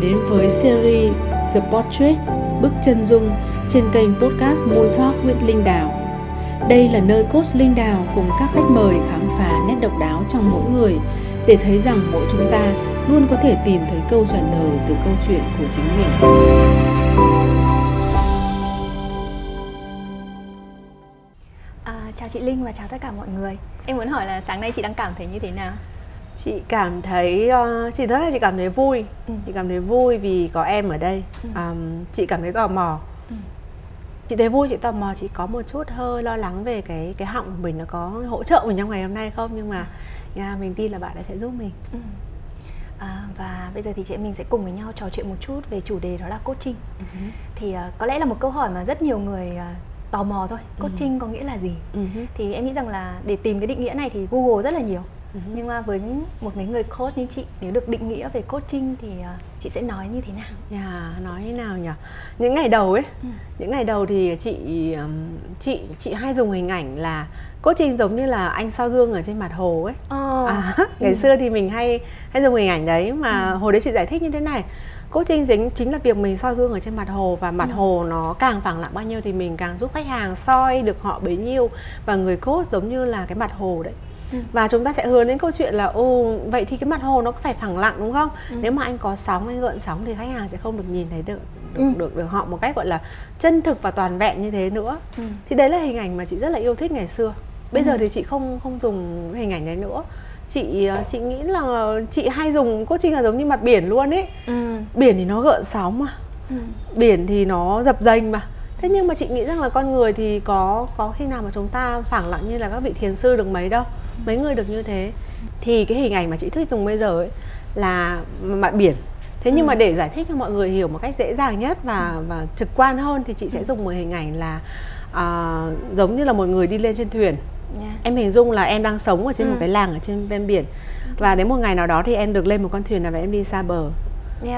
đến với series The Portrait, bức chân dung trên kênh podcast Moon Talk with Linh Đào. Đây là nơi Coach Linh Đào cùng các khách mời khám phá nét độc đáo trong mỗi người để thấy rằng mỗi chúng ta luôn có thể tìm thấy câu trả lời từ câu chuyện của chính mình. Chào chị Linh và chào tất cả mọi người. Em muốn hỏi là sáng nay chị đang cảm thấy như thế nào? Chị cảm thấy vui. Chị cảm thấy vui vì có em ở đây. Chị cảm thấy tò mò. Chị thấy vui, chị tò mò, chị có một chút hơi lo lắng về cái họng của mình, nó có hỗ trợ mình trong ngày hôm nay không, nhưng mà mình tin là bạn ấy sẽ giúp mình. Và bây giờ thì chị em mình sẽ cùng với nhau trò chuyện một chút về chủ đề đó là coaching. Thì có lẽ là một câu hỏi mà rất nhiều người tò mò thôi. Coaching có nghĩa là gì? Thì em nghĩ rằng là để tìm cái định nghĩa này thì Google rất là nhiều. Nhưng mà với một người coach như chị, nếu được định nghĩa về coaching thì chị sẽ nói như thế nào? Nói như nào nhỉ? Những ngày đầu thì chị hay dùng hình ảnh là coaching giống như là anh soi gương ở trên mặt hồ ấy. Ngày xưa thì mình hay dùng hình ảnh đấy mà. Hồi đấy chị giải thích như thế này: coaching chính là việc mình soi gương ở trên mặt hồ, và mặt hồ nó càng phẳng lặng bao nhiêu thì mình càng giúp khách hàng soi được họ bấy nhiêu, và người coach giống như là cái mặt hồ đấy. Và chúng ta sẽ hướng đến câu chuyện là vậy thì cái mặt hồ nó phải phẳng lặng, đúng không? Nếu mà anh có sóng, anh gợn sóng thì khách hàng sẽ không được nhìn thấy được họ một cách gọi là chân thực và toàn vẹn như thế nữa. Thì đấy là hình ảnh mà chị rất là yêu thích ngày xưa. Bây giờ thì chị không dùng hình ảnh đấy nữa. Chị nghĩ là chị hay dùng coaching là giống như mặt biển luôn ấy. Biển thì nó gợn sóng mà. Biển thì nó dập dềnh mà. Thế nhưng mà chị nghĩ rằng là con người thì có khi nào mà chúng ta phẳng lặng như là các vị thiền sư được mấy đâu. Mấy người được như thế. Thì cái hình ảnh mà chị thích dùng bây giờ ấy là mặt biển. Thế nhưng mà để giải thích cho mọi người hiểu một cách dễ dàng nhất và trực quan hơn thì chị sẽ dùng một hình ảnh là giống như là một người đi lên trên thuyền. Em hình dung là em đang sống ở trên một cái làng ở trên ven biển. Và đến một ngày nào đó thì em được lên một con thuyền và em đi xa bờ.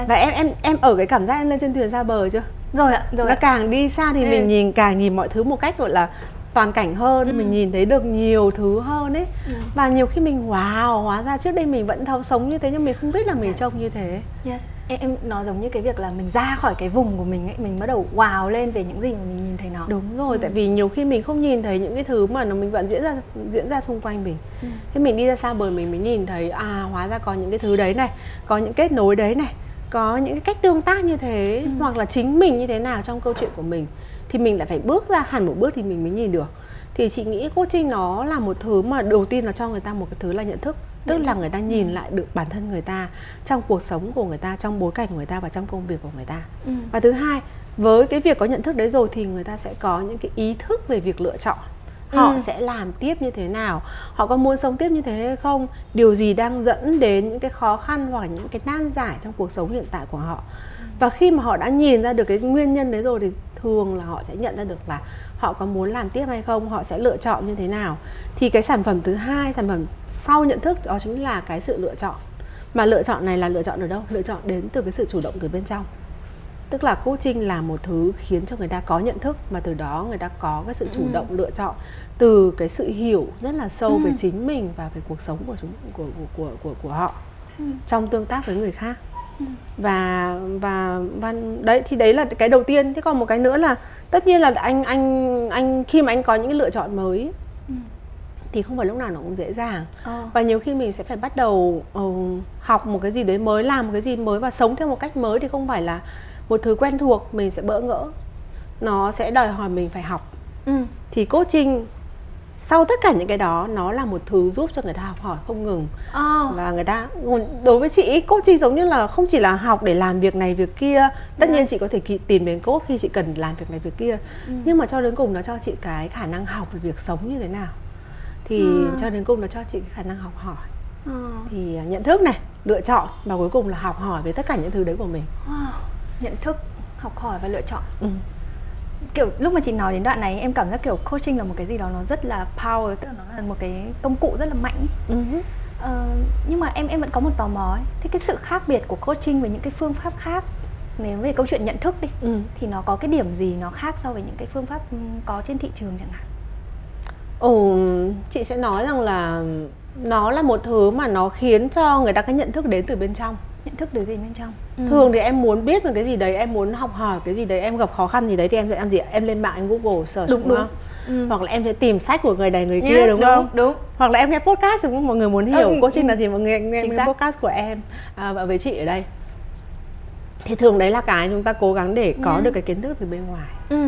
Và em ở cái cảm giác em lên trên thuyền xa bờ chưa? Rồi ạ. Càng đi xa thì mình càng nhìn mọi thứ một cách gọi là toàn cảnh hơn, mình nhìn thấy được nhiều thứ hơn ấy. Và nhiều khi mình hóa ra trước đây mình vẫn sống như thế nhưng mình không biết là mình trông như thế. Em nó giống như cái việc là mình ra khỏi cái vùng của mình ấy, mình bắt đầu lên về những gì mà mình nhìn thấy nó. Đúng rồi, tại vì nhiều khi mình không nhìn thấy những cái thứ mà nó mình vẫn diễn ra xung quanh mình. Thế mình đi ra xa bờ mình mới nhìn thấy hóa ra có những cái thứ đấy này, có những kết nối đấy này, có những cái cách tương tác như thế, hoặc là chính mình như thế nào trong câu chuyện của mình. Thì mình lại phải bước ra hẳn một bước thì mình mới nhìn được. Thì chị nghĩ coaching nó là một thứ mà đầu tiên là cho người ta một cái thứ là nhận thức. Tức là người ta nhìn lại được bản thân người ta, trong cuộc sống của người ta, trong bối cảnh của người ta và trong công việc của người ta. Và thứ hai, với cái việc có nhận thức đấy rồi thì người ta sẽ có những cái ý thức về việc lựa chọn. Họ sẽ làm tiếp như thế nào, họ có muốn sống tiếp như thế hay không, điều gì đang dẫn đến những cái khó khăn hoặc những cái nan giải trong cuộc sống hiện tại của họ. Và khi mà họ đã nhìn ra được cái nguyên nhân đấy rồi thì thường là họ sẽ nhận ra được là họ có muốn làm tiếp hay không, họ sẽ lựa chọn như thế nào. Thì cái sản phẩm thứ hai, sản phẩm sau nhận thức, đó chính là cái sự lựa chọn. Mà lựa chọn này là lựa chọn ở đâu? Lựa chọn đến từ cái sự chủ động từ bên trong. Tức là coaching là một thứ khiến cho người ta có nhận thức, mà từ đó người ta có cái sự chủ động lựa chọn từ cái sự hiểu rất là sâu về chính mình và về cuộc sống của của họ trong tương tác với người khác. Và đấy thì đấy là cái đầu tiên. Thế còn một cái nữa là tất nhiên là anh khi mà anh có những cái lựa chọn mới thì không phải lúc nào nó cũng dễ dàng. Và nhiều khi mình sẽ phải bắt đầu học một cái gì đấy mới, làm một cái gì mới và sống theo một cách mới thì không phải là một thứ quen thuộc, mình sẽ bỡ ngỡ. Nó sẽ đòi hỏi mình phải học. Thì coaching sau tất cả những cái đó, nó là một thứ giúp cho người ta học hỏi không ngừng. Và người ta, đối với chị, coaching giống như là không chỉ là học để làm việc này việc kia. Tất nhiên chị có thể tìm đến coach khi chị cần làm việc này việc kia. Nhưng mà cho đến cùng nó cho chị cái khả năng học về việc sống như thế nào. Thì cho đến cùng nó cho chị cái khả năng học hỏi. Thì nhận thức này, lựa chọn và cuối cùng là học hỏi về tất cả những thứ đấy của mình. Nhận thức, học hỏi và lựa chọn. Kiểu lúc mà chị nói đến đoạn này em cảm giác kiểu coaching là một cái gì đó nó rất là power, tức là nó là một cái công cụ rất là mạnh. Nhưng mà em vẫn có một tò mò ấy. Thế cái sự khác biệt của coaching với những cái phương pháp khác, nếu về câu chuyện nhận thức đi, thì nó có cái điểm gì nó khác so với những cái phương pháp có trên thị trường chẳng hạn? Chị sẽ nói rằng là nó là một thứ mà nó khiến cho người ta cái nhận thức đến từ bên trong. nhận thức được gì bên trong. Thường thì em muốn biết một cái gì đấy, em muốn học hỏi cái gì đấy, em gặp khó khăn gì đấy thì em sẽ làm gì? Em lên mạng, em Google search đúng không? Hoặc là em sẽ tìm sách của người này người kia đúng không? Hoặc là em nghe podcast, đúng không? Mọi người muốn hiểu coaching là gì, mọi người nghe podcast của em và với chị ở đây. Thì thường đấy là cái chúng ta cố gắng để có được cái kiến thức từ bên ngoài.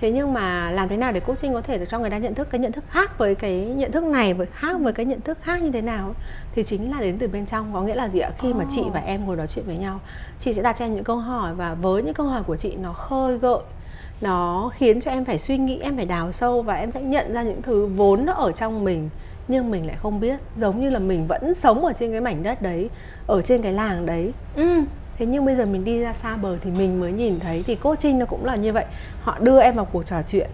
Thế nhưng mà làm thế nào để coaching có thể cho người ta nhận thức cái nhận thức khác với cái nhận thức này, với khác với cái nhận thức khác như thế nào, thì chính là đến từ bên trong. Có nghĩa là gì ạ? Khi mà chị và em ngồi nói chuyện với nhau, chị sẽ đặt cho em những câu hỏi, và với những câu hỏi của chị nó khơi gợi, nó khiến cho em phải suy nghĩ, em phải đào sâu, và em sẽ nhận ra những thứ vốn nó ở trong mình nhưng mình lại không biết. Giống như là mình vẫn sống ở trên cái mảnh đất đấy, ở trên cái làng đấy. Thế nhưng bây giờ mình đi ra xa bờ thì mình mới nhìn thấy. Thì coaching nó cũng là như vậy. Họ đưa em vào cuộc trò chuyện,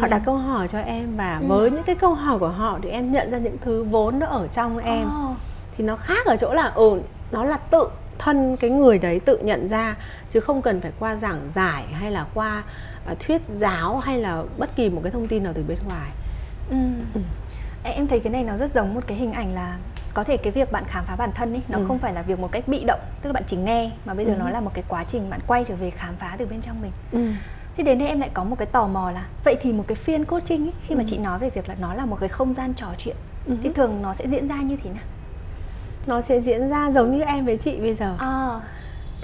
họ đặt câu hỏi cho em, và với những cái câu hỏi của họ thì em nhận ra những thứ vốn nó ở trong em. Thì nó khác ở chỗ là nó là tự thân cái người đấy tự nhận ra, chứ không cần phải qua giảng giải hay là qua thuyết giáo hay là bất kỳ một cái thông tin nào từ bên ngoài. Em thấy cái này nó rất giống một cái hình ảnh là có thể cái việc bạn khám phá bản thân ấy, nó không phải là việc một cách bị động, tức là bạn chỉ nghe, mà bây giờ nó là một cái quá trình bạn quay trở về khám phá từ bên trong mình. Thế đến đây em lại có một cái tò mò là vậy thì một cái phiên coaching ấy, khi mà chị nói về việc là nó là một cái không gian trò chuyện, thì thường nó sẽ diễn ra như thế nào? Nó sẽ diễn ra giống như em với chị bây giờ.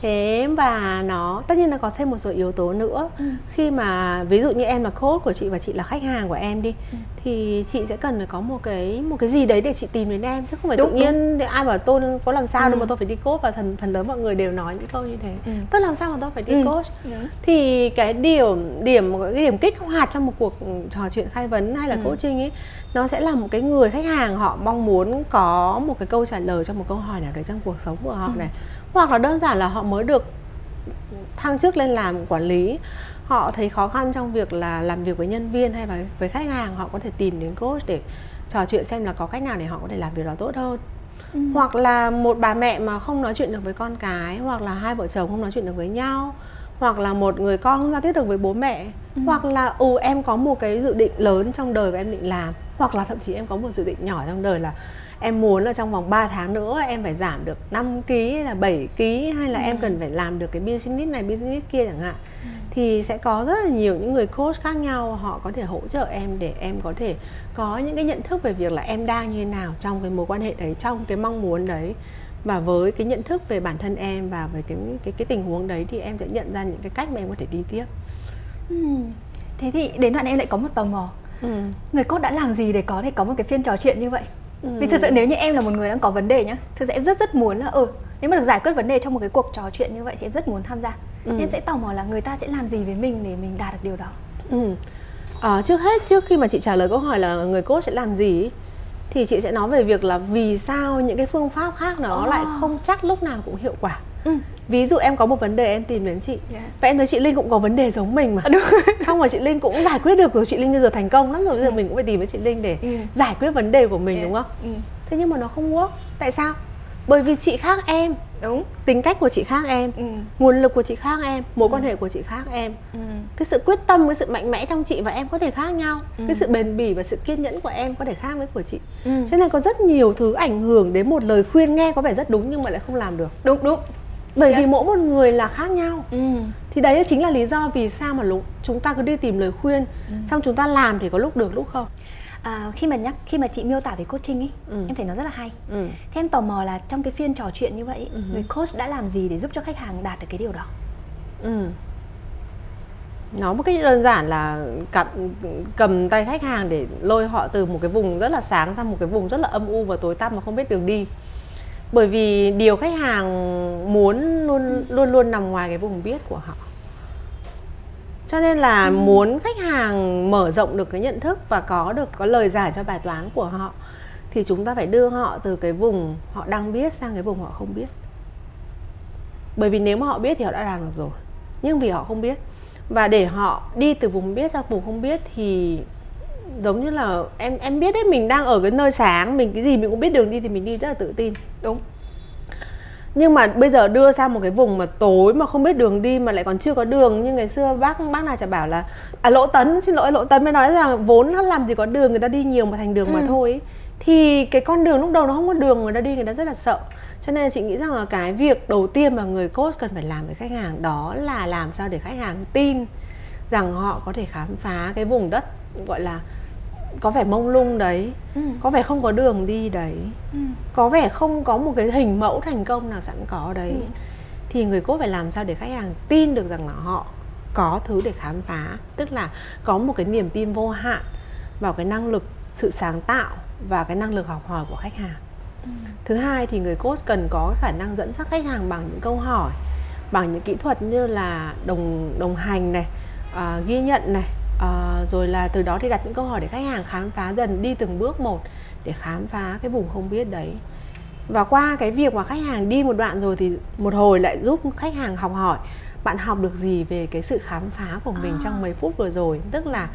Thế và nó tất nhiên là có thêm một số yếu tố nữa. Khi mà ví dụ như em là coach của chị và chị là khách hàng của em đi, thì chị sẽ cần phải có một cái gì đấy để chị tìm đến em, chứ không phải tự nhiên ai bảo tôi có làm sao đâu mà tôi phải đi coach. Và phần lớn mọi người đều nói những câu như thế. Tôi làm sao mà tôi phải đi coach? Thì cái điểm kích hoạt trong một cuộc trò chuyện khai vấn hay là coaching ấy, nó sẽ là một cái người khách hàng họ mong muốn có một cái câu trả lời cho một câu hỏi nào đấy trong cuộc sống của họ này, hoặc là đơn giản là họ mới được thăng chức lên làm quản lý, họ thấy khó khăn trong việc là làm việc với nhân viên hay với khách hàng, họ có thể tìm đến coach để trò chuyện xem là có cách nào để họ có thể làm việc đó tốt hơn. Hoặc là một bà mẹ mà không nói chuyện được với con cái, hoặc là hai vợ chồng không nói chuyện được với nhau, hoặc là một người con không giao tiếp được với bố mẹ, hoặc là em có một cái dự định lớn trong đời của em định làm, hoặc là thậm chí em có một dự định nhỏ trong đời là em muốn là trong vòng 3 tháng nữa em phải giảm được 5 kg hay là 7 kg, hay là em cần phải làm được cái business này, business kia chẳng hạn. Thì sẽ có rất là nhiều những người coach khác nhau, họ có thể hỗ trợ em để em có thể có những cái nhận thức về việc là em đang như thế nào trong cái mối quan hệ đấy, trong cái mong muốn đấy. Và với cái nhận thức về bản thân em và với cái tình huống đấy thì em sẽ nhận ra những cái cách mà em có thể đi tiếp. Thế thì đến đoạn em lại có một tò mò. Người coach đã làm gì để có thể có một cái phiên trò chuyện như vậy? Vì thật sự nếu như em là một người đang có vấn đề nhá, thực sự em rất muốn là nếu mà được giải quyết vấn đề trong một cái cuộc trò chuyện như vậy thì em rất muốn tham gia. Nhưng sẽ tò mò là người ta sẽ làm gì với mình để mình đạt được điều đó. Trước khi mà chị trả lời câu hỏi là người coach sẽ làm gì, thì chị sẽ nói về việc là vì sao những cái phương pháp khác nó lại không chắc lúc nào cũng hiệu quả. Ví dụ em có một vấn đề em tìm đến chị, và em thấy chị Linh cũng có vấn đề giống mình mà. Xong rồi chị Linh cũng giải quyết được rồi, chị Linh bây giờ thành công lắm rồi, bây giờ mình cũng phải tìm với chị Linh để giải quyết vấn đề của mình, đúng không? Thế nhưng mà nó không work. Tại sao? Bởi vì chị khác em, tính cách của chị khác em, nguồn lực của chị khác em, mối quan hệ của chị khác em, cái sự quyết tâm, cái sự mạnh mẽ trong chị và em có thể khác nhau, cái sự bền bỉ và sự kiên nhẫn của em có thể khác với của chị. Cho nên có rất nhiều thứ ảnh hưởng đến một lời khuyên nghe có vẻ rất đúng nhưng mà lại không làm được. Đúng. Bởi vì mỗi một người là khác nhau. Thì đấy chính là lý do vì sao mà chúng ta cứ đi tìm lời khuyên, xong chúng ta làm thì có lúc được lúc không. Khi mà chị miêu tả về coaching ấy, em thấy nó rất là hay. Thế em tò mò là trong cái phiên trò chuyện như vậy, người coach đã làm gì để giúp cho khách hàng đạt được cái điều đó? Nó một cách đơn giản là cầm tay khách hàng để lôi họ từ một cái vùng rất là sáng sang một cái vùng rất là âm u và tối tăm mà không biết đường đi. Bởi vì điều khách hàng muốn luôn luôn nằm ngoài cái vùng biết của họ. Cho nên là muốn khách hàng mở rộng được cái nhận thức và có lời giải cho bài toán của họ thì chúng ta phải đưa họ từ cái vùng họ đang biết sang cái vùng họ không biết. Bởi vì nếu mà họ biết thì họ đã làm được rồi, nhưng vì họ không biết. Và để họ đi từ vùng biết sang vùng không biết thì giống như là em biết đấy, mình đang ở cái nơi sáng, mình cái gì mình cũng biết đường đi thì mình đi rất là tự tin, đúng. Nhưng mà bây giờ đưa sang một cái vùng mà tối mà không biết đường đi mà lại còn chưa có đường, như ngày xưa bác nào chả bảo là Lỗ Tấn mới nói rằng vốn nó làm gì có đường, người ta đi nhiều mà thành đường mà thôi. Thì cái con đường lúc đầu nó không có đường người ta đi, người ta rất là sợ. Cho nên chị nghĩ rằng là cái việc đầu tiên mà người coach cần phải làm với khách hàng đó là làm sao để khách hàng tin rằng họ có thể khám phá cái vùng đất gọi là có vẻ mông lung đấy, có vẻ không có đường đi đấy, có vẻ không có một cái hình mẫu thành công nào sẵn có đấy. Thì người coach phải làm sao để khách hàng tin được rằng là họ có thứ để khám phá, tức là có một cái niềm tin vô hạn vào cái năng lực, sự sáng tạo và cái năng lực học hỏi của khách hàng. Thứ hai thì người coach cần có khả năng dẫn dắt khách hàng bằng những câu hỏi, bằng những kỹ thuật như là đồng hành này, ghi nhận này, rồi là từ đó thì đặt những câu hỏi để khách hàng khám phá dần, đi từng bước một để khám phá cái vùng không biết đấy. Và qua cái việc mà khách hàng đi một đoạn rồi thì một hồi lại giúp khách hàng học hỏi bạn học được gì về cái sự khám phá của mình trong mấy phút vừa rồi. Tức là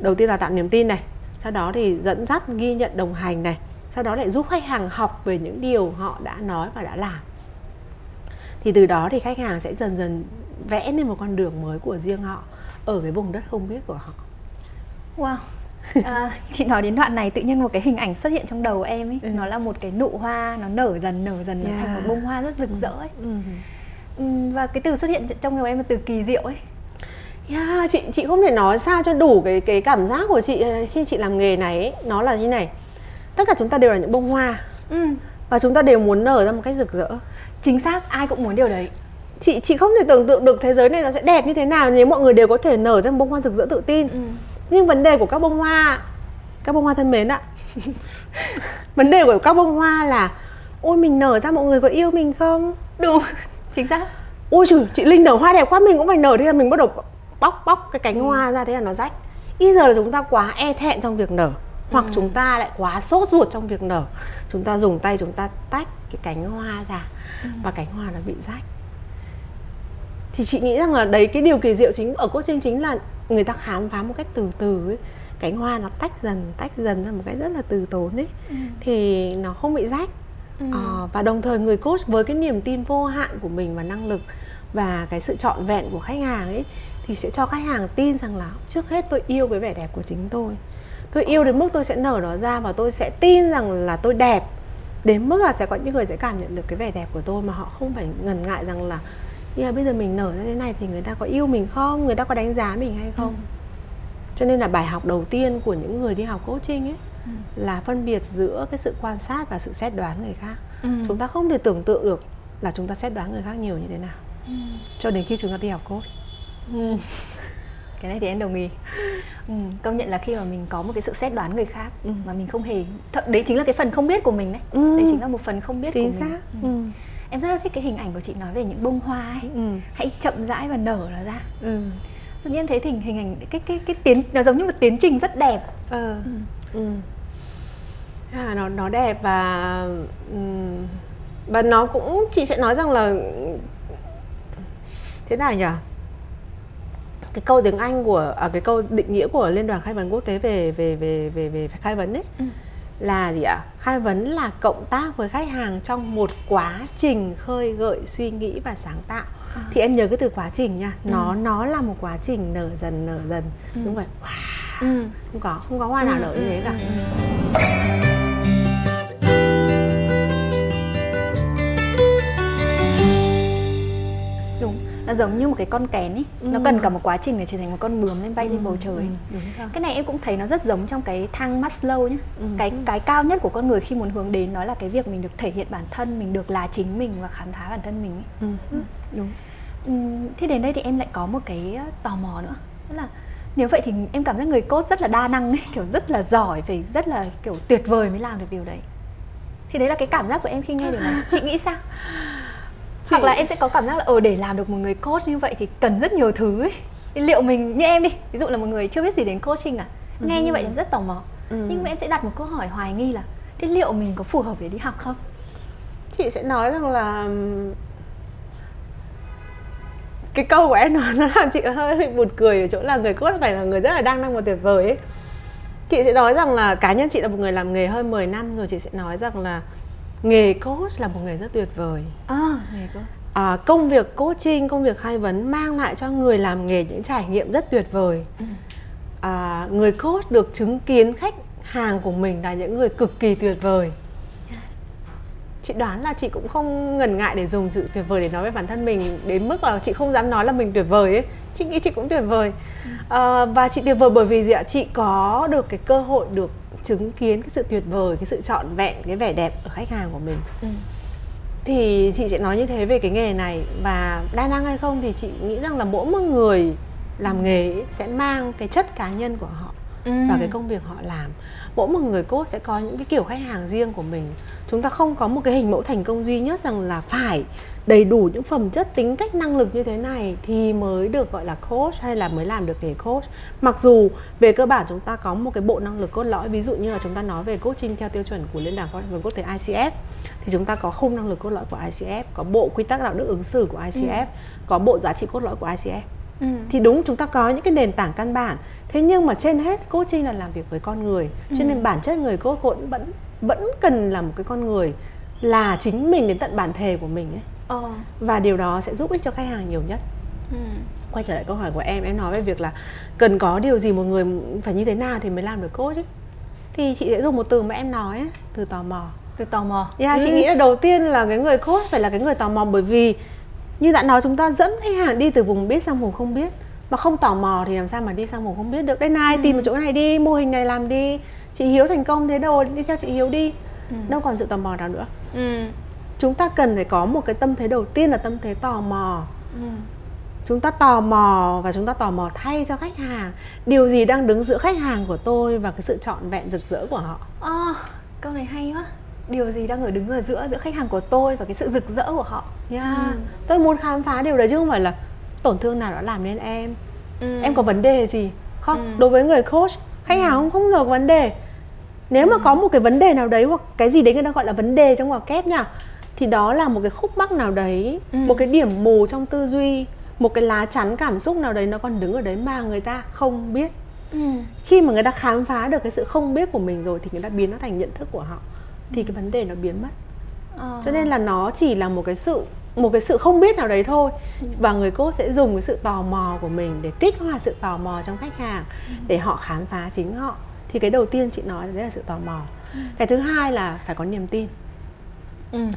đầu tiên là tạo niềm tin này, sau đó thì dẫn dắt, ghi nhận, đồng hành này, sau đó lại giúp khách hàng học về những điều họ đã nói và đã làm. Thì từ đó thì khách hàng sẽ dần dần vẽ nên một con đường mới của riêng họ ở cái vùng đất không biết của họ. Wow. Chị nói đến đoạn này tự nhiên một cái hình ảnh xuất hiện trong đầu em ấy. Nó là một cái nụ hoa, nó nở dần thành một bông hoa rất rực rỡ ấy. Và cái từ xuất hiện trong đầu em là từ kỳ diệu ấy. Chị không thể nói sao cho đủ cái cảm giác của chị khi chị làm nghề này ấy. Nó là như này, tất cả chúng ta đều là những bông hoa, và chúng ta đều muốn nở ra một cách rực rỡ. Chính xác, ai cũng muốn điều đấy. Chị không thể tưởng tượng được thế giới này nó sẽ đẹp như thế nào nếu mọi người đều có thể nở ra một bông hoa rực rỡ tự tin. Nhưng vấn đề của các bông hoa thân mến ạ, vấn đề của các bông hoa là ôi mình nở ra mọi người có yêu mình không? Đúng, chính xác. Ôi trời, chị Linh nở hoa đẹp quá, mình cũng phải nở, thế là mình bắt đầu bóc cái cánh hoa ra, thế là nó rách. Bây giờ là chúng ta quá e thẹn trong việc nở, hoặc chúng ta lại quá sốt ruột trong việc nở. Chúng ta dùng tay chúng ta tách cái cánh hoa ra và cánh hoa nó bị rách. Thì chị nghĩ rằng là đấy, cái điều kỳ diệu chính ở coaching chính là người ta khám phá một cách từ từ ấy. Cánh hoa nó tách dần ra một cách rất là từ tốn ấy. Thì nó không bị rách. Và đồng thời người coach với cái niềm tin vô hạn của mình và năng lực và cái sự trọn vẹn của khách hàng ấy, thì sẽ cho khách hàng tin rằng là trước hết tôi yêu cái vẻ đẹp của chính tôi. Tôi yêu đến mức tôi sẽ nở nó ra, và tôi sẽ tin rằng là tôi đẹp đến mức là sẽ có những người sẽ cảm nhận được cái vẻ đẹp của tôi, mà họ không phải ngần ngại rằng là bây giờ mình nở ra thế này thì người ta có yêu mình không, người ta có đánh giá mình hay không. Cho nên là bài học đầu tiên của những người đi học coaching ấy là phân biệt giữa cái sự quan sát và sự xét đoán người khác. Chúng ta không thể tưởng tượng được là chúng ta xét đoán người khác nhiều như thế nào cho đến khi chúng ta đi học coach. Cái này thì em đồng ý. Công nhận là khi mà mình có một cái sự xét đoán người khác mà mình không hề, đấy chính là cái phần không biết của mình đấy. Đấy chính là một phần không biết chính của mình. Em rất là thích cái hình ảnh của chị nói về những bông hoa ấy. Hãy chậm rãi và nở nó ra. Tự nhiên thấy hình ảnh cái tiến, nó giống như một tiến trình rất đẹp. Nó đẹp, và nó cũng, chị sẽ nói rằng là thế nào nhỉ? Cái câu tiếng Anh của cái câu định nghĩa của Liên đoàn Khai vấn Quốc tế về khai vấn ấy là gì ạ? Khai vấn là cộng tác với khách hàng trong một quá trình khơi gợi suy nghĩ và sáng tạo. Thì em nhớ cái từ quá trình nha. Nó là một quá trình nở dần. Đúng vậy. Wow. Không có hoa nào nở như thế cả. Đúng, nó giống như một cái con kén ấy. Nó cần cả một quá trình để trở thành một con bướm lên bay lên bầu trời. Cái này em cũng thấy nó rất giống trong cái thang Maslow nhá. Cái cao nhất của con người khi muốn hướng đến nó là cái việc mình được thể hiện bản thân, mình được là chính mình và khám phá bản thân mình ấy. Đúng. Thế đến đây thì em lại có một cái tò mò nữa. Đó là nếu vậy thì em cảm giác người coach rất là đa năng ấy, kiểu rất là giỏi, phải rất là kiểu tuyệt vời mới làm được điều đấy. Thì đấy là cái cảm giác của em khi nghe điều này. Chị nghĩ sao? Hoặc là em sẽ có cảm giác là để làm được một người coach như vậy thì cần rất nhiều thứ ấy. Liệu mình, như em đi, ví dụ là một người chưa biết gì đến coaching nghe như vậy em rất tò mò. Nhưng mà em sẽ đặt một câu hỏi hoài nghi là thế liệu mình có phù hợp để đi học không? Chị sẽ nói rằng là cái câu của em nó làm chị hơi buồn cười ở chỗ là người coach phải là người rất là đa năng và tuyệt vời ấy. Chị sẽ nói rằng là cá nhân chị là một người làm nghề hơn 10 năm rồi, chị sẽ nói rằng là nghề coach là một nghề rất tuyệt vời. Công việc coaching, công việc khai vấn mang lại cho người làm nghề những trải nghiệm rất tuyệt vời. Người coach được chứng kiến khách hàng của mình là những người cực kỳ tuyệt vời. Chị đoán là chị cũng không ngần ngại để dùng sự tuyệt vời để nói về bản thân mình, đến mức là chị không dám nói là mình tuyệt vời ấy. Chị nghĩ chị cũng tuyệt vời. Và chị tuyệt vời bởi vì gì ạ? Chị có được cái cơ hội được chứng kiến cái sự tuyệt vời, cái sự trọn vẹn, cái vẻ đẹp ở khách hàng của mình. Thì chị sẽ nói như thế về cái nghề này. Và đa năng hay không thì chị nghĩ rằng là mỗi một người làm nghề sẽ mang cái chất cá nhân của họ và cái công việc họ làm. Mỗi một người coach sẽ có những cái kiểu khách hàng riêng của mình. Chúng ta không có một cái hình mẫu thành công duy nhất rằng là phải đầy đủ những phẩm chất, tính cách, năng lực như thế này thì mới được gọi là coach hay là mới làm được nghề coach. Mặc dù về cơ bản chúng ta có một cái bộ năng lực cốt lõi, ví dụ như là chúng ta nói về coaching theo tiêu chuẩn của Liên đoàn Coach quốc tế ICF thì chúng ta có khung năng lực cốt lõi của ICF, có bộ quy tắc đạo đức ứng xử của ICF, có bộ giá trị cốt lõi của ICF. Thì đúng, chúng ta có những cái nền tảng căn bản. Thế nhưng mà trên hết, coaching là làm việc với con người. Cho nên bản chất người coach vẫn cần là một cái con người, là chính mình đến tận bản thể của mình ấy. Và điều đó sẽ giúp ích cho khách hàng nhiều nhất. Quay trở lại câu hỏi của em nói về việc là cần có điều gì, một người phải như thế nào thì mới làm được coach ấy. Thì chị sẽ dùng một từ mà em nói ấy, từ tò mò. Từ tò mò. Chị nghĩ là đầu tiên là cái người coach phải là cái người tò mò, bởi vì như đã nói, chúng ta dẫn khách hàng đi từ vùng biết sang vùng không biết. Mà không tò mò thì làm sao mà đi sang vùng không biết được. Đây này, tìm một chỗ này đi, mô hình này làm đi, chị Hiếu thành công thế rồi, đi theo chị Hiếu đi. Đâu còn sự tò mò nào nữa. Chúng ta cần phải có một cái tâm thế đầu tiên là tâm thế tò mò. Chúng ta tò mò và chúng ta tò mò thay cho khách hàng. Điều gì đang đứng giữa khách hàng của tôi và cái sự trọn vẹn rực rỡ của họ? Câu này hay quá. Điều gì đang đứng ở giữa khách hàng của tôi và cái sự rực rỡ của họ? Tôi muốn khám phá điều đấy chứ không phải là tổn thương nào đã làm nên em. Em có vấn đề gì? Không, đối với người coach, khách hàng không có vấn đề. Nếu mà có một cái vấn đề nào đấy hoặc cái gì đấy người ta gọi là vấn đề trong ngoặc kép nha, thì đó là một cái khúc mắc nào đấy, một cái điểm mù trong tư duy, một cái lá chắn cảm xúc nào đấy nó còn đứng ở đấy mà người ta không biết. Khi mà người ta khám phá được cái sự không biết của mình rồi thì người ta biến nó thành nhận thức của họ, thì cái vấn đề nó biến mất. Cho nên là nó chỉ là một cái sự không biết nào đấy thôi. Và người coach sẽ dùng cái sự tò mò của mình để kích hoạt sự tò mò trong khách hàng để họ khám phá chính họ. Thì cái đầu tiên chị nói đấy là sự tò mò. Cái thứ hai là phải có niềm tin.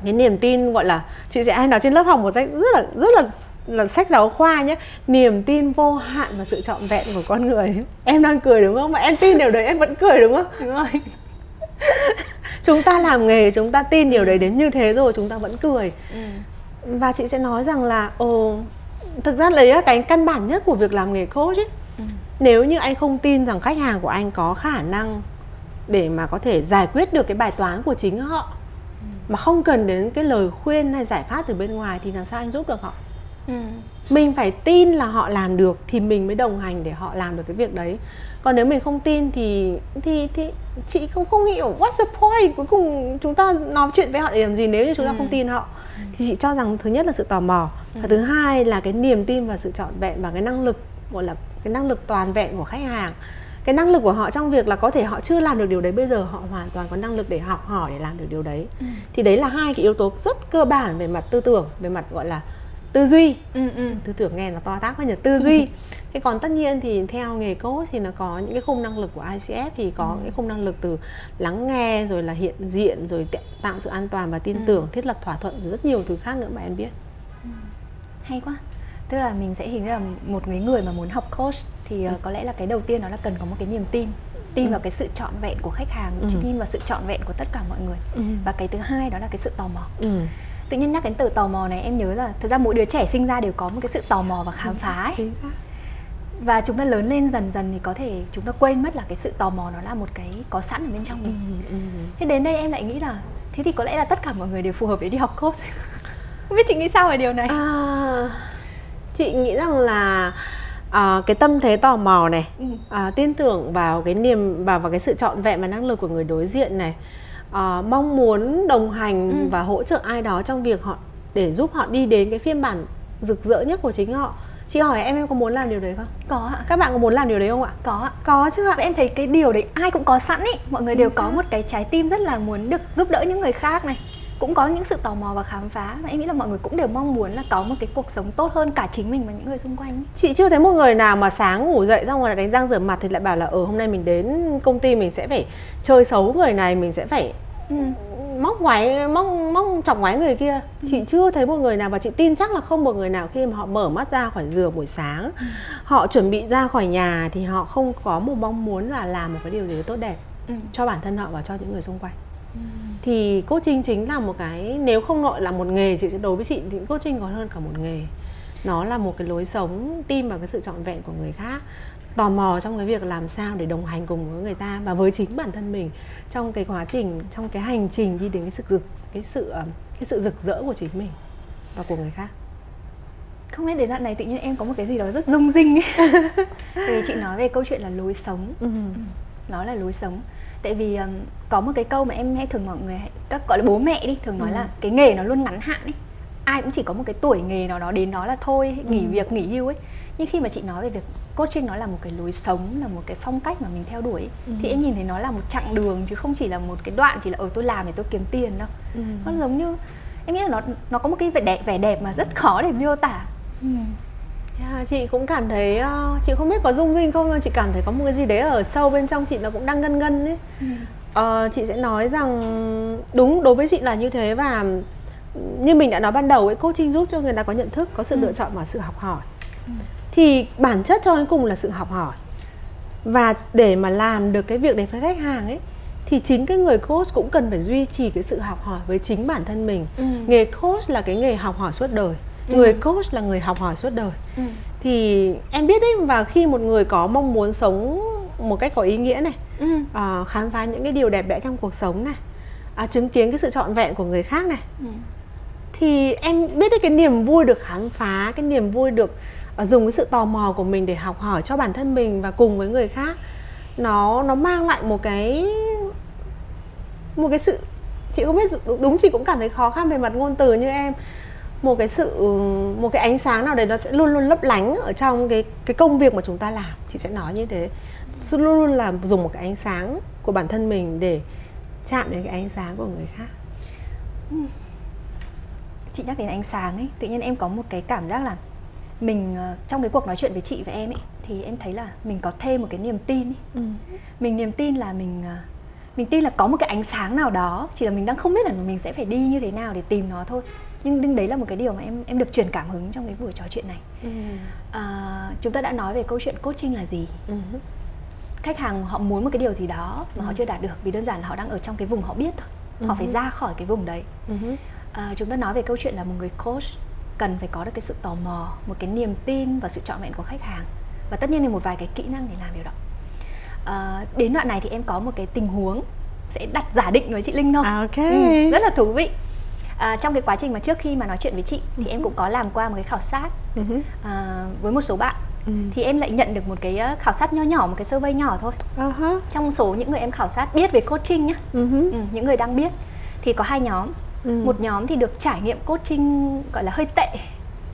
Cái niềm tin gọi là, chị sẽ hay nói trên lớp học một sách rất là sách giáo khoa nhé, niềm tin vô hạn và sự trọn vẹn của con người. Em đang cười đúng không? Mà em tin điều đấy em vẫn cười đúng không? Đúng rồi. Chúng ta làm nghề, chúng ta tin điều đấy đến như thế rồi chúng ta vẫn cười. Và chị sẽ nói rằng là thực ra đấy là cái căn bản nhất của việc làm nghề coach ấy. Nếu như anh không tin rằng khách hàng của anh có khả năng để mà có thể giải quyết được cái bài toán của chính họ, mà không cần đến cái lời khuyên hay giải pháp từ bên ngoài, thì làm sao anh giúp được họ? Mình phải tin là họ làm được thì mình mới đồng hành để họ làm được cái việc đấy. Còn nếu mình không tin thì chị không hiểu what's the point. Cuối cùng chúng ta nói chuyện với họ để làm gì nếu như chúng ta không tin họ? Thì chị cho rằng thứ nhất là sự tò mò, và thứ hai là cái niềm tin và sự trọn vẹn và cái năng lực, gọi là cái năng lực toàn vẹn của khách hàng. Cái năng lực của họ trong việc là có thể họ chưa làm được điều đấy, bây giờ họ hoàn toàn có năng lực để học hỏi để làm được điều đấy. Thì đấy là hai cái yếu tố rất cơ bản về mặt tư tưởng, về mặt gọi là tư duy. Tư tưởng nghe nó to tác quá nhỉ, tư duy. Thế còn tất nhiên thì theo nghề coach thì nó có những cái khung năng lực của ICF, thì có những khung năng lực từ lắng nghe, rồi là hiện diện, rồi tạo sự an toàn và tin tưởng, thiết lập thỏa thuận, rồi rất nhiều thứ khác nữa mà em biết. Hay quá. Tức là mình sẽ hình ra một người mà muốn học coach thì có lẽ là cái đầu tiên đó là cần có một cái niềm tin. Tin vào cái sự trọn vẹn của khách hàng, tin vào sự trọn vẹn của tất cả mọi người. Và cái thứ hai đó là cái sự tò mò. Tự nhiên nhắc đến từ tò mò này em nhớ là thực ra mỗi đứa trẻ sinh ra đều có một cái sự tò mò và khám phá ấy. Và chúng ta lớn lên dần dần thì có thể chúng ta quên mất là cái sự tò mò nó là một cái có sẵn ở bên trong mình. Thế đến đây em lại nghĩ là thế thì có lẽ là tất cả mọi người đều phù hợp để đi học coach. Không biết chị nghĩ sao về điều này? Chị nghĩ rằng là cái tâm thế tò mò này, tin tưởng vào cái niềm vào cái sự trọn vẹn và năng lực của người đối diện này, mong muốn đồng hành và hỗ trợ ai đó trong việc họ để giúp họ đi đến cái phiên bản rực rỡ nhất của chính họ. Chị hỏi em có muốn làm điều đấy không? Có ạ. Các bạn có muốn làm điều đấy không ạ? Có ạ. Có chứ ạ. Em thấy cái điều đấy ai cũng có sẵn ý. Mọi người đều có một cái trái tim rất là muốn được giúp đỡ những người khác này, cũng có những sự tò mò và khám phá. Em nghĩ là mọi người cũng đều mong muốn là có một cái cuộc sống tốt hơn cả chính mình và những người xung quanh. Chị chưa thấy một người nào mà sáng ngủ dậy xong rồi lại đánh răng rửa mặt thì lại bảo là hôm nay mình đến công ty mình sẽ phải chơi xấu người này, mình sẽ phải móc móc chọc ngoáy người kia. Chị chưa thấy một người nào, và chị tin chắc là không một người nào khi mà họ mở mắt ra khỏi giường buổi sáng, họ chuẩn bị ra khỏi nhà thì họ không có một mong muốn là làm một cái điều gì tốt đẹp cho bản thân họ và cho những người xung quanh. Thì coaching chính là một cái, nếu không gọi là một nghề, chị sẽ đối với chị thì coaching còn hơn cả một nghề. Nó là một cái lối sống tin vào cái sự trọn vẹn của người khác, tò mò trong cái việc làm sao để đồng hành cùng với người ta và với chính bản thân mình trong cái quá trình, trong cái hành trình đi đến cái sự rực rỡ của chính mình và của người khác. Không biết đến đoạn này tự nhiên em có một cái gì đó rất rung rinh ấy. Vì chị nói về câu chuyện là lối sống, nó là lối sống. Tại vì có một cái câu mà em hay thường mọi người, các gọi là bố mẹ đi, thường nói là cái nghề nó luôn ngắn hạn ấy. Ai cũng chỉ có một cái tuổi nghề nào đó, đến đó là thôi, nghỉ việc, nghỉ hưu ấy. Nhưng khi mà chị nói về việc coaching nó là một cái lối sống, là một cái phong cách mà mình theo đuổi ấy, thì em nhìn thấy nó là một chặng đường chứ không chỉ là một cái đoạn chỉ là tôi làm để tôi kiếm tiền đâu. Nó giống như, em nghĩ là nó có một cái vẻ đẹp mà rất khó để miêu tả. Yeah, chị cũng cảm thấy, chị không biết có rung rinh không, nhưng chị cảm thấy có một cái gì đấy ở sâu bên trong chị nó cũng đang ngân ấy. Chị sẽ nói rằng đúng, đối với chị là như thế. Và như mình đã nói ban đầu ấy, coaching giúp cho người ta có nhận thức, có sự lựa chọn và sự học hỏi. Thì bản chất cho đến cùng là sự học hỏi. Và để mà làm được cái việc đấy với khách hàng ấy, thì chính cái người coach cũng cần phải duy trì cái sự học hỏi với chính bản thân mình. Nghề coach là cái nghề học hỏi suốt đời, người coach là người học hỏi suốt đời. Thì em biết đấy, và khi một người có mong muốn sống một cách có ý nghĩa này, khám phá những cái điều đẹp đẽ trong cuộc sống này, chứng kiến cái sự trọn vẹn của người khác này, thì em biết đấy, cái niềm vui được khám phá, cái niềm vui được dùng cái sự tò mò của mình để học hỏi cho bản thân mình và cùng với người khác, nó mang lại một cái sự, chị không biết, đúng, chị cũng cảm thấy khó khăn về mặt ngôn từ như em, một cái ánh sáng nào đấy nó sẽ luôn luôn lấp lánh ở trong cái công việc mà chúng ta làm. Chị sẽ nói như thế, luôn luôn là dùng một cái ánh sáng của bản thân mình để chạm đến cái ánh sáng của người khác. Chị nhắc đến ánh sáng ấy, tự nhiên em có một cái cảm giác là mình, trong cái cuộc nói chuyện với chị và em ấy, thì em thấy là mình có thêm một cái niềm tin ấy. Mình niềm tin là mình tin là có một cái ánh sáng nào đó, chỉ là mình đang không biết là mình sẽ phải đi như thế nào để tìm nó thôi. Nhưng đấy là một cái điều mà em được truyền cảm hứng trong cái buổi trò chuyện này. Chúng ta đã nói về câu chuyện coaching là gì. Khách hàng họ muốn một cái điều gì đó mà họ chưa đạt được, vì đơn giản là họ đang ở trong cái vùng họ biết thôi. Họ phải ra khỏi cái vùng đấy. Chúng ta nói về câu chuyện là một người coach cần phải có được cái sự tò mò, một cái niềm tin và sự trọn vẹn của khách hàng, và tất nhiên là một vài cái kỹ năng để làm điều đó. Đến đoạn này thì em có một cái tình huống sẽ đặt giả định với chị Linh thôi. Rất là thú vị. Trong cái quá trình mà trước khi mà nói chuyện với chị thì em cũng có làm qua một cái khảo sát với một số bạn. Thì em lại nhận được một cái khảo sát nho nhỏ, một cái survey nhỏ thôi. Trong số những người em khảo sát biết về coaching nhá, những người đang biết, thì có hai nhóm. Một nhóm thì được trải nghiệm coaching gọi là hơi tệ,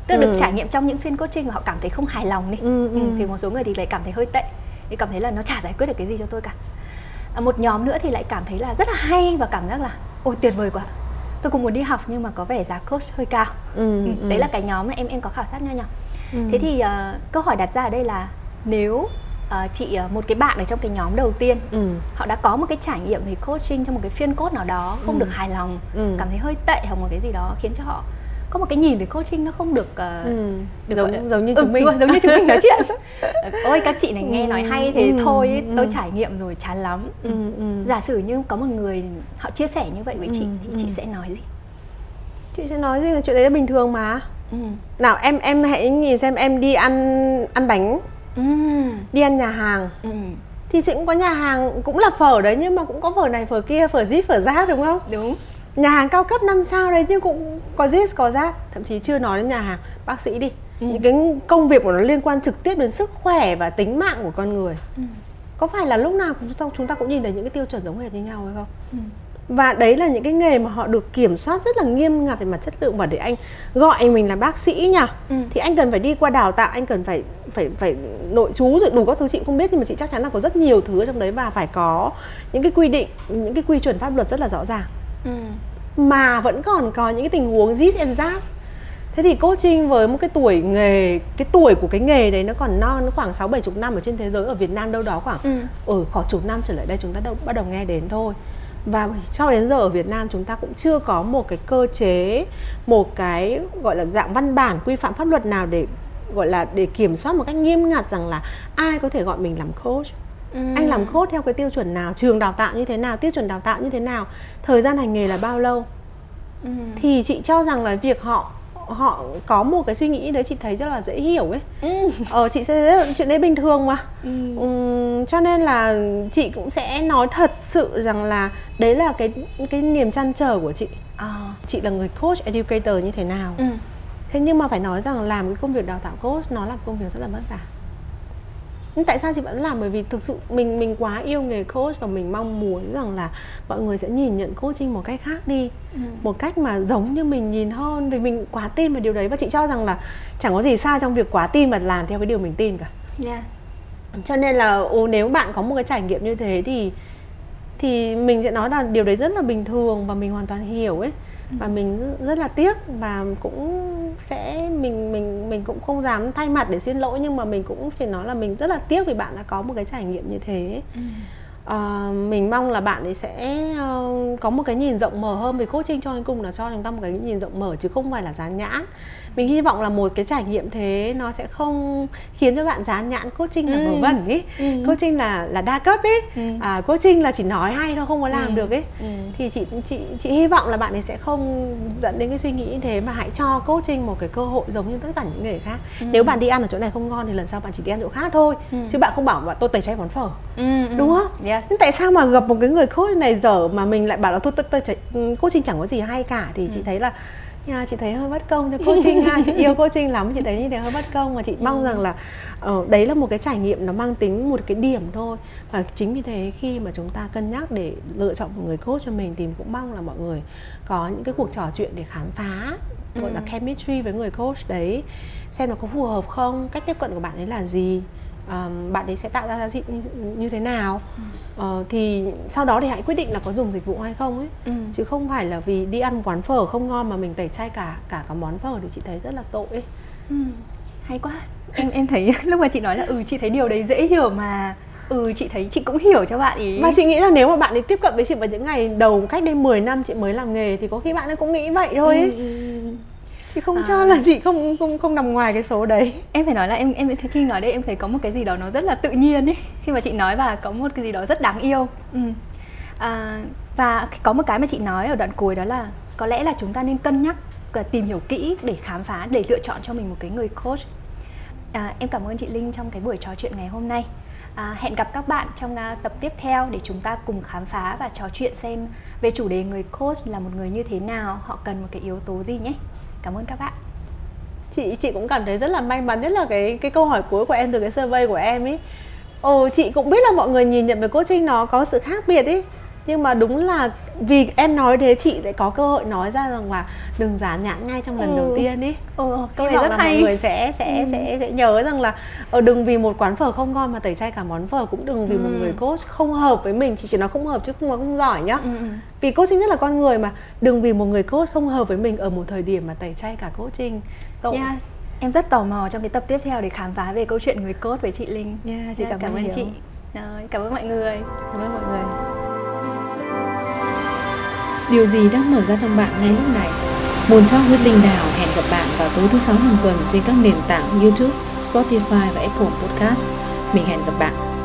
tức được trải nghiệm trong những phiên coaching và họ cảm thấy không hài lòng đi. Thì một số người thì lại cảm thấy hơi tệ, thì cảm thấy là nó chả giải quyết được cái gì cho tôi cả. Một nhóm nữa thì lại cảm thấy là rất là hay và cảm giác là ôi tuyệt vời quá, tôi cũng muốn đi học nhưng mà có vẻ giá coach hơi cao. Đấy là cái nhóm mà em có khảo sát nho nhỏ. Thế thì câu hỏi đặt ra ở đây là nếu chị, một cái bạn ở trong cái nhóm đầu tiên, họ đã có một cái trải nghiệm về coaching trong một cái phiên coach nào đó, không được hài lòng, cảm thấy hơi tệ hoặc một cái gì đó khiến cho họ có một cái nhìn về coaching nó không được, được giống như chúng mình, giống như chúng mình nói chuyện. Ôi các chị này nghe nói hay thế thôi, tôi trải nghiệm rồi chán lắm. Giả sử như có một người họ chia sẻ như vậy với chị, thì chị sẽ nói gì? Chị sẽ nói gì là chuyện đấy là bình thường mà. Nào em hãy nhìn xem, em đi ăn bánh, đi ăn nhà hàng, thì chị cũng có nhà hàng cũng là phở đấy, nhưng mà cũng có phở này phở kia, phở dít phở rác, đúng không? Đúng. Nhà hàng cao cấp 5 sao đấy nhưng cũng có dít có rác. Thậm chí chưa nói đến nhà hàng bác sĩ đi, những cái công việc của nó liên quan trực tiếp đến sức khỏe và tính mạng của con người. Có phải là lúc nào chúng ta cũng nhìn thấy những cái tiêu chuẩn giống hệt như nhau hay không? Và đấy là những cái nghề mà họ được kiểm soát rất là nghiêm ngặt về mặt chất lượng. Và để anh gọi mình là bác sĩ nhỉ, thì anh cần phải đi qua đào tạo, anh cần phải nội trú rồi đủ các thứ, chị không biết, nhưng mà chị chắc chắn là có rất nhiều thứ ở trong đấy và phải có những cái quy định, những cái quy chuẩn pháp luật rất là rõ ràng. Mà vẫn còn có những cái tình huống zit and zast. Thế thì coaching với một cái tuổi nghề, cái tuổi của cái nghề đấy nó còn non, nó khoảng 6-70 năm ở trên thế giới. Ở Việt Nam đâu đó khoảng khoảng chục năm trở lại đây chúng ta bắt đầu nghe đến thôi. Và cho đến giờ ở Việt Nam chúng ta cũng chưa có một cái cơ chế, một cái gọi là dạng văn bản quy phạm pháp luật nào để gọi là để kiểm soát một cách nghiêm ngặt rằng là ai có thể gọi mình làm coach. Anh làm coach theo cái tiêu chuẩn nào, trường đào tạo như thế nào, tiêu chuẩn đào tạo như thế nào, thời gian hành nghề là bao lâu. Thì chị cho rằng là việc họ có một cái suy nghĩ đấy chị thấy rất là dễ hiểu ấy. Chị sẽ chuyện đấy bình thường mà. Cho nên là chị cũng sẽ nói thật sự rằng là đấy là cái niềm trăn trở của chị. Chị là người coach educator như thế nào. Thế nhưng mà phải nói rằng làm cái công việc đào tạo coach nó là một công việc rất là vất vả. Nhưng tại sao chị vẫn làm? Bởi vì thực sự mình quá yêu nghề coach và mình mong muốn rằng là mọi người sẽ nhìn nhận coaching một cách khác đi. Một cách mà giống như mình nhìn hơn, vì mình quá tin vào điều đấy. Và chị cho rằng là chẳng có gì sai trong việc quá tin và làm theo cái điều mình tin cả. Cho nên là nếu bạn có một cái trải nghiệm như thế thì mình sẽ nói là điều đấy rất là bình thường và mình hoàn toàn hiểu ấy. Và mình rất là tiếc và cũng sẽ mình cũng không dám thay mặt để xin lỗi, nhưng mà mình cũng chỉ nói là mình rất là tiếc vì bạn đã có một cái trải nghiệm như thế. Mình mong là bạn ấy sẽ có một cái nhìn rộng mở hơn, vì coaching cho đến cùng là cho chúng ta một cái nhìn rộng mở chứ không phải là dán nhãn. Mình hy vọng là một cái trải nghiệm thế nó sẽ không khiến cho bạn dán nhãn coaching là vớ vẩn ấy, coaching là đa cấp ấy, coaching là chỉ nói hay thôi không có làm được ấy. Thì chị hy vọng là bạn ấy sẽ không dẫn đến cái suy nghĩ như thế, mà hãy cho coaching một cái cơ hội giống như tất cả những nghề khác. Nếu bạn đi ăn ở chỗ này không ngon thì lần sau bạn chỉ đi ăn chỗ khác thôi, chứ bạn không bảo bạn tôi tẩy chay món phở, đúng không? Nhưng tại sao mà gặp một cái người coach này dở mà mình lại bảo là thôi coaching chẳng có gì hay cả, thì chị thấy là chị thấy hơi bất công cho coaching. Chị yêu coaching lắm, chị thấy như thế hơi bất công, và chị mong rằng là đấy là một cái trải nghiệm nó mang tính một cái điểm thôi. Và chính vì thế khi mà chúng ta cân nhắc để lựa chọn một người coach cho mình thì mình cũng mong là mọi người có những cái cuộc trò chuyện để khám phá gọi là chemistry với người coach đấy, xem nó có phù hợp không, cách tiếp cận của bạn ấy là gì, bạn ấy sẽ tạo ra giá trị như thế nào. Thì sau đó thì hãy quyết định là có dùng dịch vụ hay không ấy. Chứ không phải là vì đi ăn quán phở không ngon mà mình tẩy chay cả món phở thì chị thấy rất là tội ấy. Hay quá. Em thấy lúc mà chị nói là chị thấy điều đấy dễ hiểu mà. Chị thấy chị cũng hiểu cho bạn ý. Mà chị nghĩ là nếu mà bạn ấy tiếp cận với chị vào những ngày đầu cách đây 10 năm chị mới làm nghề thì có khi bạn ấy cũng nghĩ vậy thôi ấy. Chị không cho là chị không nằm ngoài cái số đấy. Em phải nói là em khi nói đây em thấy có một cái gì đó nó rất là tự nhiên ấy, khi mà chị nói, và có một cái gì đó rất đáng yêu. Và có một cái mà chị nói ở đoạn cuối đó là có lẽ là chúng ta nên cân nhắc và tìm hiểu kỹ để khám phá, để lựa chọn cho mình một cái người coach. Em cảm ơn chị Linh trong cái buổi trò chuyện ngày hôm nay. Hẹn gặp các bạn trong tập tiếp theo để chúng ta cùng khám phá và trò chuyện xem về chủ đề người coach là một người như thế nào, họ cần một cái yếu tố gì nhé. Cảm ơn các bạn. Chị cũng cảm thấy rất là may mắn, nhất là cái câu hỏi cuối của em từ cái survey của em ấy. Chị cũng biết là mọi người nhìn nhận về coaching nó có sự khác biệt ấy, nhưng mà đúng là vì em nói thế chị lại có cơ hội nói ra rằng là đừng dán nhãn ngay trong lần đầu tiên ấy. Câu này rất là hay. Mọi người sẽ nhớ rằng là đừng vì một quán phở không ngon mà tẩy chay cả món phở, cũng đừng vì một người coach không hợp với mình. Chị chỉ nói không hợp chứ không giỏi nhá. Vì coaching rất là con người mà, đừng vì một người coach không hợp với mình ở một thời điểm mà tẩy chay cả coaching. Em rất tò mò trong cái tập tiếp theo để khám phá về câu chuyện người coach với chị Linh. Chị cảm ơn chị. Cảm ơn mọi người. Cảm ơn mọi người. Điều gì đang mở ra trong bạn ngay lúc này? Moon Talk Coach Linh Đào hẹn gặp bạn vào tối thứ 6 hàng tuần trên các nền tảng YouTube, Spotify và Apple Podcast. Mình hẹn gặp bạn.